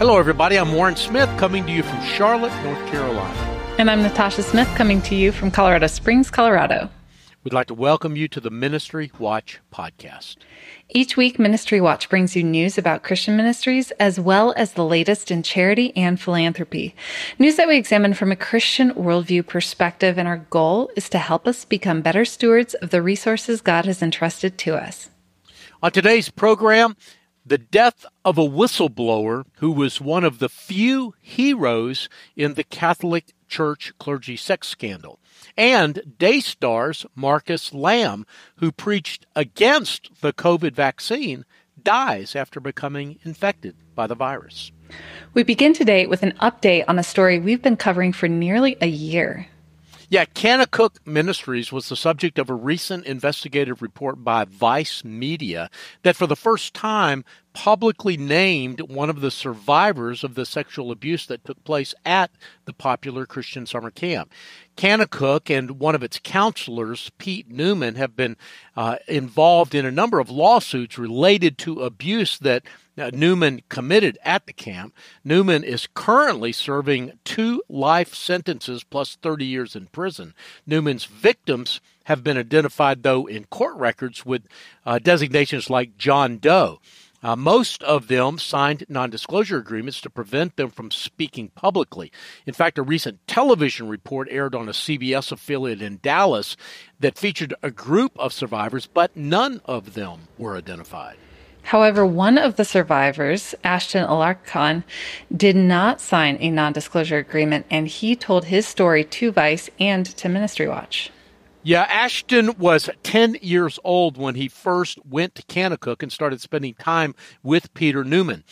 Hello, everybody. I'm Warren Smith coming to you from Charlotte, North Carolina. And I'm Natasha Smith coming to you from Colorado Springs, Colorado. We'd like to welcome you to the Ministry Watch podcast. Each week, Ministry Watch brings you news about Christian ministries, as well as the latest in charity and philanthropy. News that we examine from a Christian worldview perspective, and our goal is to help us become better stewards of the resources God has entrusted to us. On today's program, the death of a whistleblower who was one of the few heroes in the Catholic Church clergy sex scandal, and Daystar's Marcus Lamb, who preached against the COVID vaccine, dies after becoming infected by the virus. We begin today with an update on a story we've been covering for nearly a year. Yeah, Kanakuk Ministries was the subject of a recent investigative report by Vice Media that for the first time publicly named one of the survivors of the sexual abuse that took place at the popular Christian summer camp. Kanakuk and one of its counselors, Pete Newman, have been involved in a number of lawsuits related to abuse that Newman committed at the camp. Newman is currently serving 2 life sentences plus 30 years in prison. Newman's victims have been identified, though, in court records with designations like John Doe. Most of them signed non-disclosure agreements to prevent them from speaking publicly. In fact, a recent television report aired on a CBS affiliate in Dallas that featured a group of survivors, but none of them were identified. However, one of the survivors, Ashton Alarkhan, did not sign a non-disclosure agreement, and he told his story to Vice and to Ministry Watch. Yeah, Ashton was 10 years old when he first went to Kanakuk and started spending time with Peter Newman.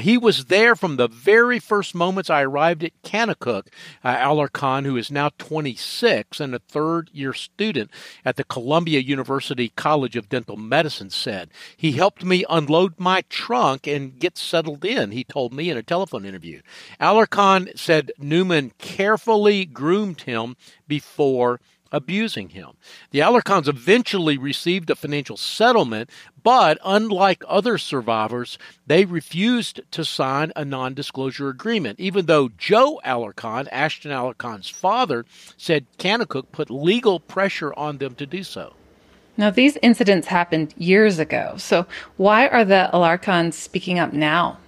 He was there from the very first moments I arrived at Kanakuk. Alarcon, who is now 26 and a third-year student at the Columbia University College of Dental Medicine, said, "He helped me unload my trunk and get settled in," he told me in a telephone interview. Alarcon said Newman carefully groomed him before abusing him. The Alarcons eventually received a financial settlement, but unlike other survivors, they refused to sign a non-disclosure agreement, even though Joe Alarcon, Ashton Alarcon's father, said Kanakuk put legal pressure on them to do so. Now, these incidents happened years ago, so why are the Alarcons speaking up now?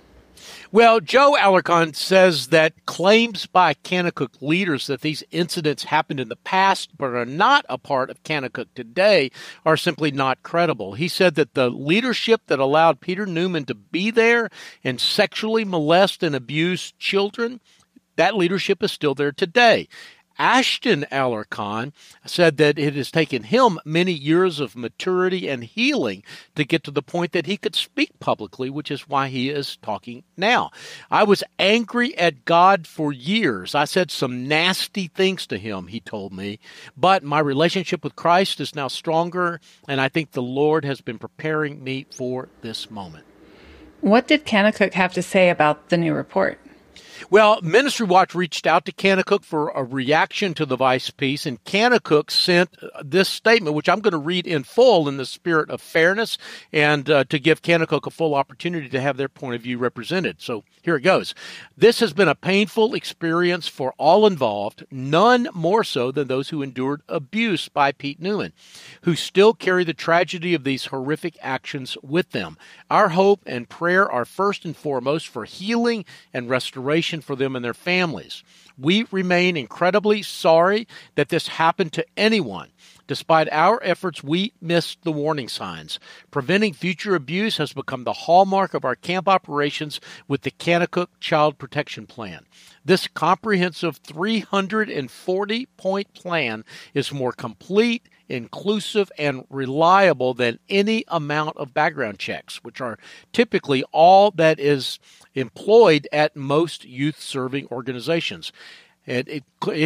Well, Joe Alarcon says that claims by Kanakuk leaders that these incidents happened in the past but are not a part of Kanakuk today are simply not credible. He said that the leadership that allowed Peter Newman to be there and sexually molest and abuse children, that leadership is still there today. Ashton Alarcon said that it has taken him many years of maturity and healing to get to the point that he could speak publicly, which is why he is talking now. "I was angry at God for years. I said some nasty things to him," he told me, "but my relationship with Christ is now stronger, and I think the Lord has been preparing me for this moment." What did Kanakuk have to say about the new report? Well, Ministry Watch reached out to Kanakuk for a reaction to the Vice piece, and Kanakuk sent this statement, which I'm going to read in full in the spirit of fairness and to give Kanakuk a full opportunity to have their point of view represented. So here it goes. "This has been a painful experience for all involved, none more so than those who endured abuse by Pete Newman, who still carry the tragedy of these horrific actions with them. Our hope and prayer are first and foremost for healing and restoration for them and their families. We remain incredibly sorry that this happened to anyone. Despite our efforts, we missed the warning signs. Preventing future abuse has become the hallmark of our camp operations with the Kanakuk Child Protection Plan. This comprehensive 340-point plan is more complete, inclusive, and reliable than any amount of background checks, which are typically all that is employed at most youth-serving organizations." It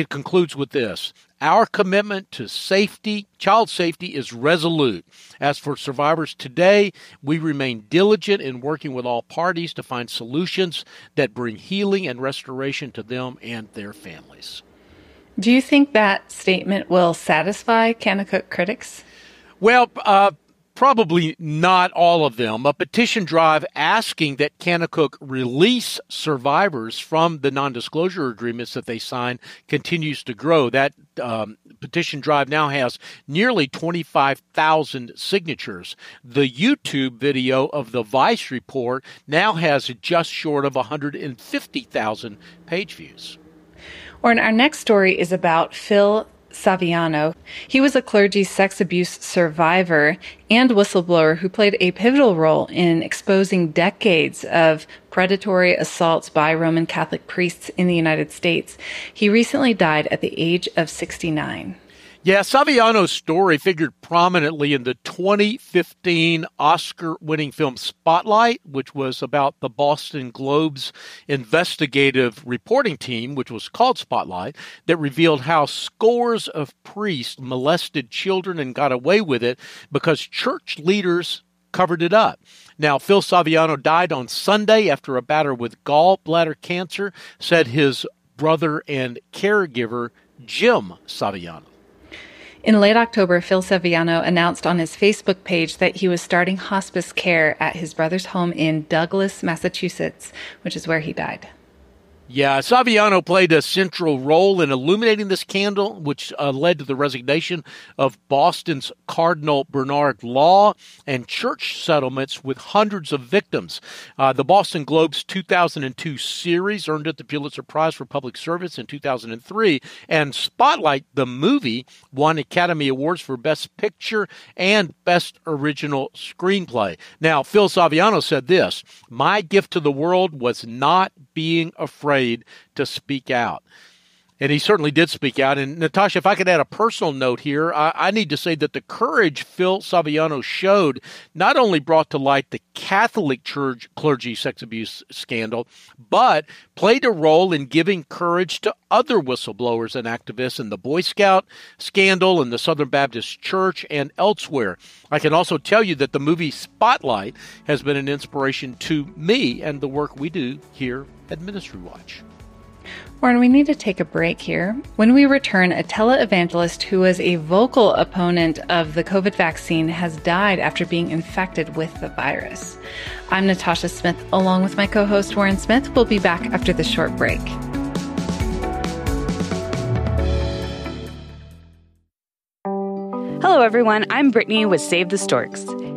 concludes with this. "Our commitment to safety, child safety, is resolute. As for survivors today, we remain diligent in working with all parties to find solutions that bring healing and restoration to them and their families." Do you think that statement will satisfy Kanakuk critics? Well, probably not all of them, a petition drive asking that Kanakuk release survivors from the non-disclosure agreements that they signed continues to grow. That petition drive now has nearly 25,000 signatures. The YouTube video of the Vice report now has just short of 150,000 page views. Warren, our next story is about Phil Saviano. He was a clergy sex abuse survivor and whistleblower who played a pivotal role in exposing decades of predatory assaults by Roman Catholic priests in the United States. He recently died at the age of 69. Yeah, Saviano's story figured prominently in the 2015 Oscar-winning film Spotlight, which was about the Boston Globe's investigative reporting team, which was called Spotlight, that revealed how scores of priests molested children and got away with it because church leaders covered it up. Now, Phil Saviano died on Sunday after a battle with gallbladder cancer, said his brother and caregiver, Jim Saviano. In late October, Phil Saviano announced on his Facebook page that he was starting hospice care at his brother's home in Douglas, Massachusetts, which is where he died. Yeah, Saviano played a central role in illuminating this scandal, which led to the resignation of Boston's Cardinal Bernard Law and church settlements with hundreds of victims. The Boston Globe's 2002 series earned it the Pulitzer Prize for Public Service in 2003, and Spotlight, the movie, won Academy Awards for Best Picture and Best Original Screenplay. Now, Phil Saviano said this, "My gift to the world was not being afraid to speak out." And he certainly did speak out. And Natasha, if I could add a personal note here, I need to say that the courage Phil Saviano showed not only brought to light the Catholic Church clergy sex abuse scandal, but played a role in giving courage to other whistleblowers and activists in the Boy Scout scandal, in the Southern Baptist Church, and elsewhere. I can also tell you that the movie Spotlight has been an inspiration to me and the work we do here at Ministry Watch. Warren, we need to take a break here. When we return, a televangelist who was a vocal opponent of the COVID vaccine has died after being infected with the virus. I'm Natasha Smith, along with my co-host Warren Smith. We'll be back after this short break. Hello, everyone. I'm Brittany with Save the Storks.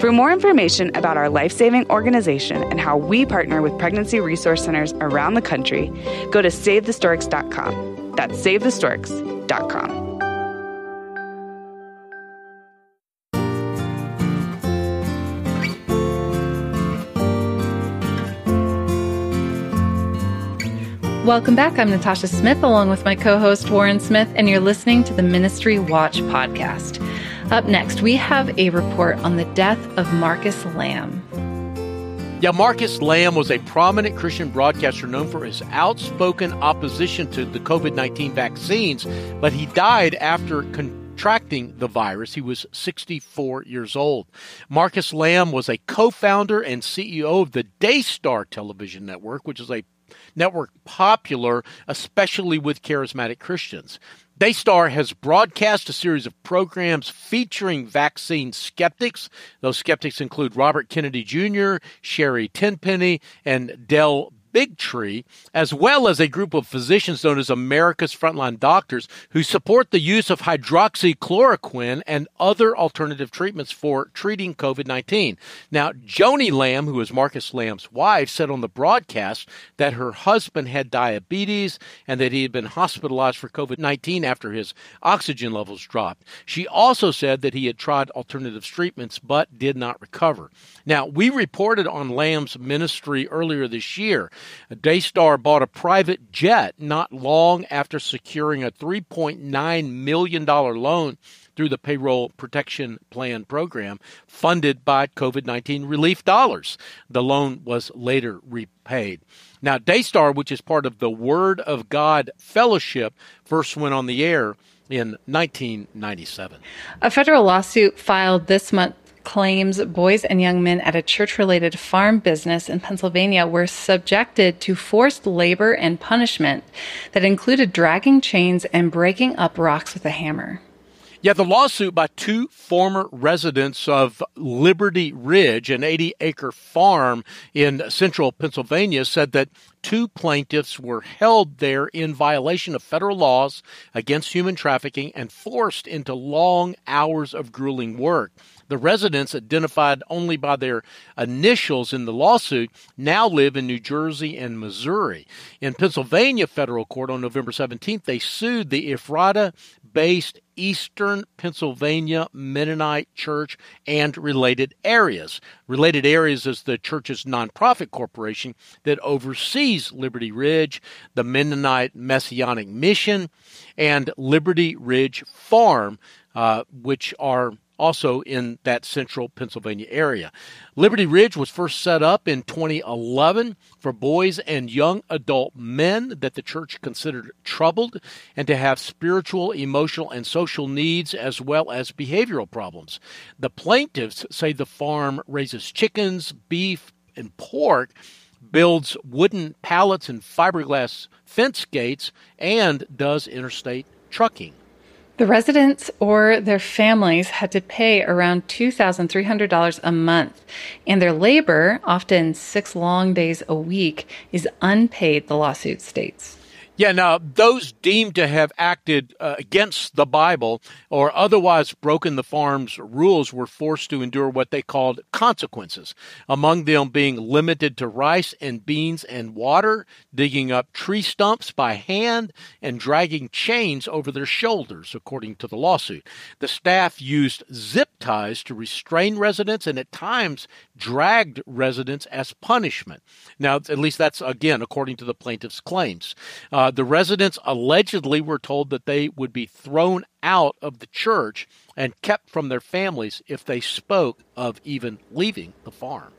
For more information about our life-saving organization and how we partner with pregnancy resource centers around the country, go to SaveTheStorks.com. That's SaveTheStorks.com. Welcome back. I'm Natasha Smith, along with my co-host Warren Smith, and you're listening to the Ministry Watch podcast. Up next, we have a report on the death of Marcus Lamb. Yeah, Marcus Lamb was a prominent Christian broadcaster known for his outspoken opposition to the COVID-19 vaccines, but he died after contracting the virus. He was 64 years old. Marcus Lamb was a co-founder and CEO of the Daystar Television Network, which is a network popular, especially with charismatic Christians. Daystar has broadcast a series of programs featuring vaccine skeptics. Those skeptics include Robert Kennedy Jr., Sherry Tenpenny, and Del Bigtree, as well as a group of physicians known as America's Frontline Doctors who support the use of hydroxychloroquine and other alternative treatments for treating COVID-19. Now, Joni Lamb, who is Marcus Lamb's wife, said on the broadcast that her husband had diabetes and that he had been hospitalized for COVID-19 after his oxygen levels dropped. She also said that he had tried alternative treatments but did not recover. Now, we reported on Lamb's ministry earlier this year. Daystar bought a private jet not long after securing a $3.9 million loan through the Payroll Protection Plan program funded by COVID-19 relief dollars. The loan was later repaid. Now, Daystar, which is part of the Word of God Fellowship, first went on the air in 1997. A federal lawsuit filed this month claims boys and young men at a church-related farm business in Pennsylvania were subjected to forced labor and punishment that included dragging chains and breaking up rocks with a hammer. Yeah, the lawsuit by two former residents of Liberty Ridge, an 80-acre farm in central Pennsylvania, said that two plaintiffs were held there in violation of federal laws against human trafficking and forced into long hours of grueling work. The residents, identified only by their initials in the lawsuit, now live in New Jersey and Missouri. In Pennsylvania federal court on November 17th, they sued the Ephrata-based Eastern Pennsylvania Mennonite Church and related areas. Related Areas is the church's nonprofit corporation that oversees Liberty Ridge, the Mennonite Messianic Mission, and Liberty Ridge Farm, which are also in that central Pennsylvania area. Liberty Ridge was first set up in 2011 for boys and young adult men that the church considered troubled and to have spiritual, emotional, and social needs as well as behavioral problems. The plaintiffs say the farm raises chickens, beef, and pork, builds wooden pallets and fiberglass fence gates, and does interstate trucking. The residents or their families had to pay around $2,300 a month, and their labor, often 6 long days a week, is unpaid, the lawsuit states. Yeah, now, those deemed to have acted against the Bible or otherwise broken the farm's rules were forced to endure what they called consequences, among them being limited to rice and beans and water, digging up tree stumps by hand, and dragging chains over their shoulders, according to the lawsuit. The staff used zip ties to restrain residents and at times dragged residents as punishment. Now, at least that's, again, according to the plaintiff's claims. The residents allegedly were told that they would be thrown out of the church and kept from their families if they spoke of even leaving the farm.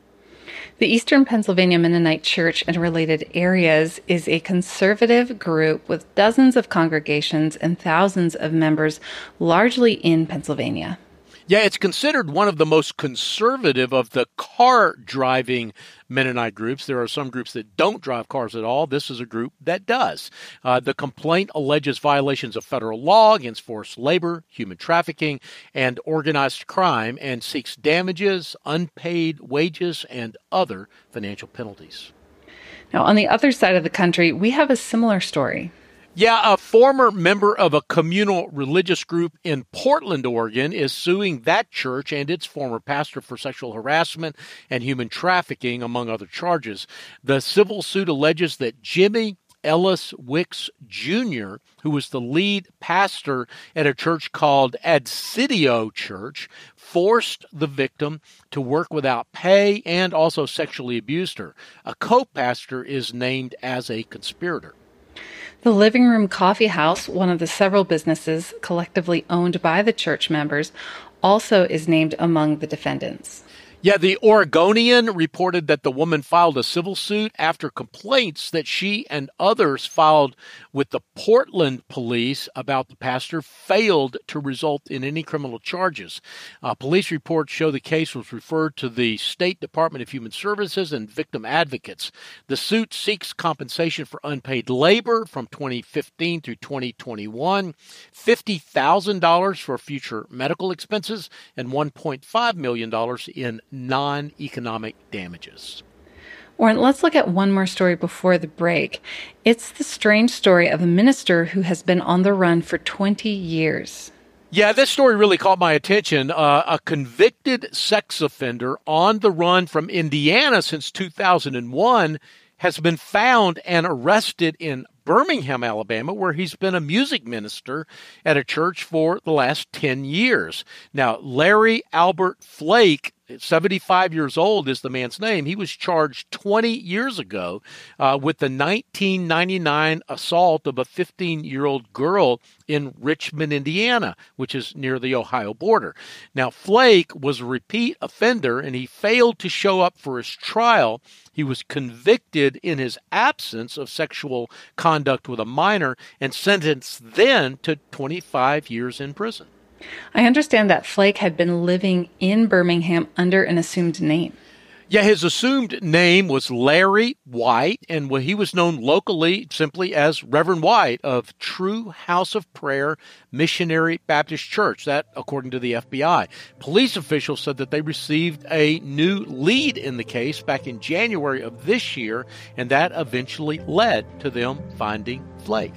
The Eastern Pennsylvania Mennonite Church and related areas is a conservative group with dozens of congregations and thousands of members, largely in Pennsylvania. Yeah, it's considered one of the most conservative of the car-driving Mennonite groups. There are some groups that don't drive cars at all. This is a group that does. The complaint alleges violations of federal law against forced labor, human trafficking, and organized crime, and seeks damages, unpaid wages, and other financial penalties. Now, on the other side of the country, we have a similar story. Yeah, a former member of a communal religious group in Portland, Oregon, is suing that church and its former pastor for sexual harassment and human trafficking, among other charges. The civil suit alleges that Jimmy Ellis Wicks, Jr., who was the lead pastor at a church called Presidio Church, forced the victim to work without pay and also sexually abused her. A co-pastor is named as a conspirator. The Living Room Coffee House, one of the several businesses collectively owned by the church members, also is named among the defendants. Yeah, the Oregonian reported that the woman filed a civil suit after complaints that she and others filed with the Portland police about the pastor failed to result in any criminal charges. Police reports show the case was referred to the State Department of Human Services and victim advocates. The suit seeks compensation for unpaid labor from 2015 through 2021, $50,000 for future medical expenses, and $1.5 million in non-economic damages. Warren, let's look at one more story before the break. It's the strange story of a minister who has been on the run for 20 years. Yeah, this story really caught my attention. A convicted sex offender on the run from Indiana since 2001 has been found and arrested in Birmingham, Alabama, where he's been a music minister at a church for the last 10 years. Now, Larry Albert Flake 75 years old is the man's name. He was charged 20 years ago with the 1999 assault of a 15-year-old girl in Richmond, Indiana, which is near the Ohio border. Now, Flake was a repeat offender, and he failed to show up for his trial. He was convicted in his absence of sexual conduct with a minor and sentenced then to 25 years in prison. I understand that Flake had been living in Birmingham under an assumed name. Yeah, his assumed name was Larry White, and he was known locally simply as Reverend White of True House of Prayer Missionary Baptist Church, that according to the FBI. Police officials said that they received a new lead in the case back in January of this year, and that eventually led to them finding Flake.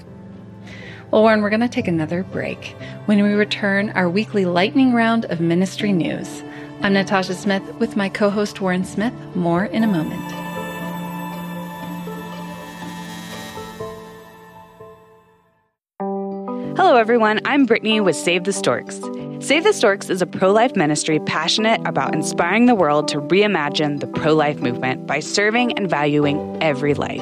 Well, Warren, we're going to take another break. When we return, our weekly lightning round of ministry news. I'm Natasha Smith with my co-host Warren Smith. More in a moment. Hello, everyone. I'm Brittany with Save the Storks. Save the Storks is a pro-life ministry passionate about inspiring the world to reimagine the pro-life movement by serving and valuing every life.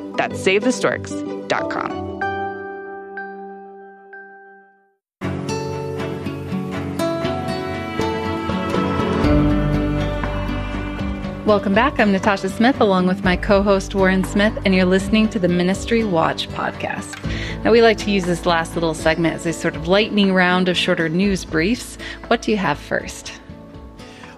That's SaveTheStorks.com. Welcome back. I'm Natasha Smith along with my co-host Warren Smith, and you're listening to the Ministry Watch podcast. Now, we like to use this last little segment as a sort of lightning round of shorter news briefs. What do you have first?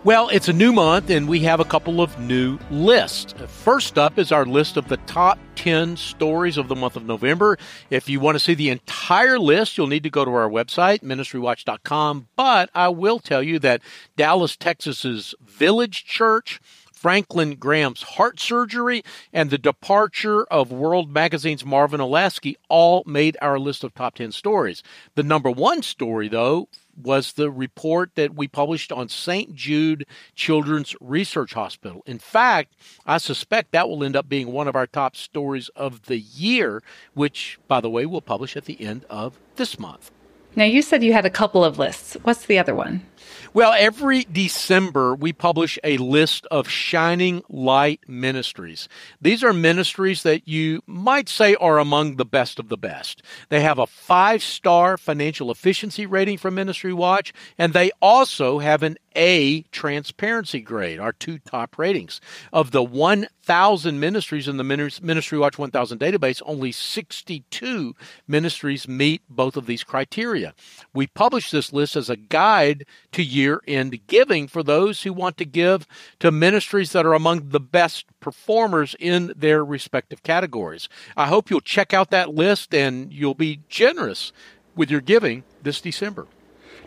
Well, it's a new month, and we have a couple of new lists. First up is our list of the top 10 stories of the month of November. If you want to see the entire list, you'll need to go to our website, ministrywatch.com. But I will tell you that Dallas, Texas's Village Church, Franklin Graham's heart surgery, and the departure of World Magazine's Marvin Olasky all made our list of top 10 stories. The number one story, though, was the report that we published on St. Jude Children's Research Hospital. In fact, I suspect that will end up being one of our top stories of the year, which, by the way, we'll publish at the end of this month. Now, you said you had a couple of lists. What's the other one? Well, every December, we publish a list of Shining Light Ministries. These are ministries that you might say are among the best of the best. They have a 5-star financial efficiency rating from Ministry Watch, and they also have an A transparency grade, our two top ratings. Of the 1,000 ministries in the Ministry Watch 1,000 database, only 62 ministries meet both of these criteria. We publish this list as a guide to year-end giving for those who want to give to ministries that are among the best performers in their respective categories. I hope you'll check out that list and you'll be generous with your giving this December.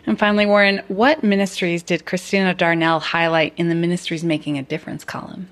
And finally, Warren, what ministries did Christina Darnell highlight in the Ministries Making a Difference column?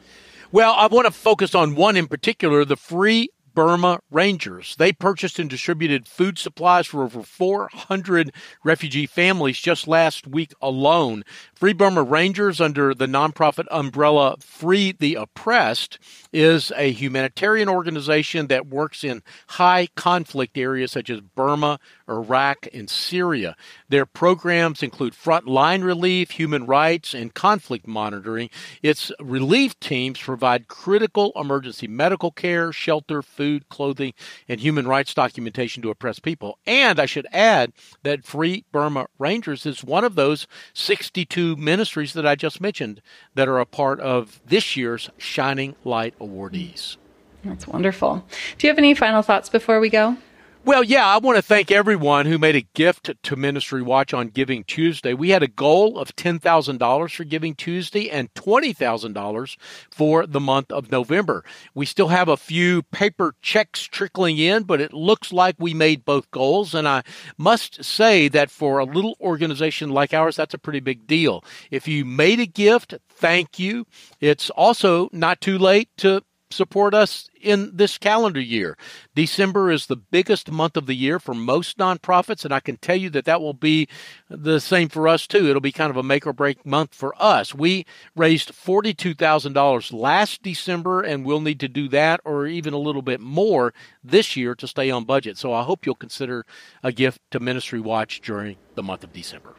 Well, I want to focus on one in particular, the Free Burma Rangers. They purchased and distributed food supplies for over 400 refugee families just last week alone. Free Burma Rangers, under the nonprofit umbrella Free the Oppressed, is a humanitarian organization that works in high conflict areas such as Burma, Iraq, and Syria. Their programs include frontline relief, human rights, and conflict monitoring. Its relief teams provide critical emergency medical care, shelter, food, clothing, and human rights documentation to oppressed people. And I should add that Free Burma Rangers is one of those 62 ministries that I just mentioned that are a part of this year's Shining Light awardees. That's wonderful. Do you have any final thoughts before we go? Well, yeah, I want to thank everyone who made a gift to Ministry Watch on Giving Tuesday. We had a goal of $10,000 for Giving Tuesday and $20,000 for the month of November. We still have a few paper checks trickling in, but it looks like we made both goals. And I must say that for a little organization like ours, that's a pretty big deal. If you made a gift, thank you. It's also not too late to support us in this calendar year. December is the biggest month of the year for most nonprofits, and I can tell you that that will be the same for us too. It'll be kind of a make or break month for us. We raised $42,000 last December, and we'll need to do that or even a little bit more this year to stay on budget. So I hope you'll consider a gift to Ministry Watch during the month of December.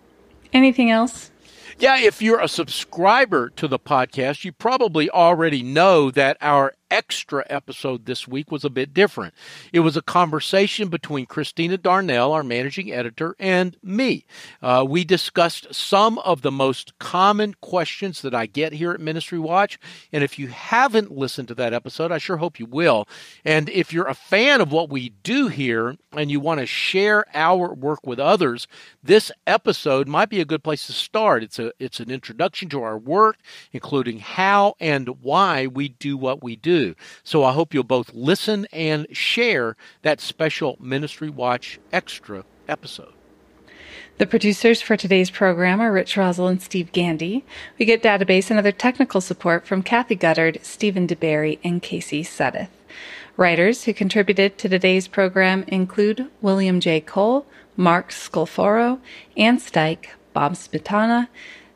Anything else? Yeah, if you're a subscriber to the podcast, you probably already know that our extra episode this week was a bit different. It was a conversation between Christina Darnell, our managing editor, and me. We discussed some of the most common questions that I get here at Ministry Watch. And if you haven't listened to that episode, I sure hope you will. And if you're a fan of what we do here and you want to share our work with others, this episode might be a good place to start. It's an introduction to our work, including how and why we do what we do. So I hope you'll both listen and share that special Ministry Watch Extra episode. The producers for today's program are Rich Rosell and Steve Gandy. We get database and other technical support from Kathy Goddard, Stephen DeBerry, and Casey Suddeth. Writers who contributed to today's program include William J. Cole, Mark Scolforo, Ann Steich, Bob Smetana,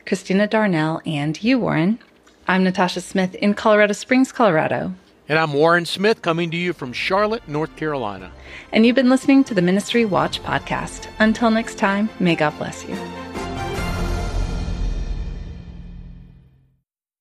Christina Darnell, and you, Warren. I'm Natasha Smith in Colorado Springs, Colorado. And I'm Warren Smith coming to you from Charlotte, North Carolina. And you've been listening to the Ministry Watch podcast. Until next time, may God bless you.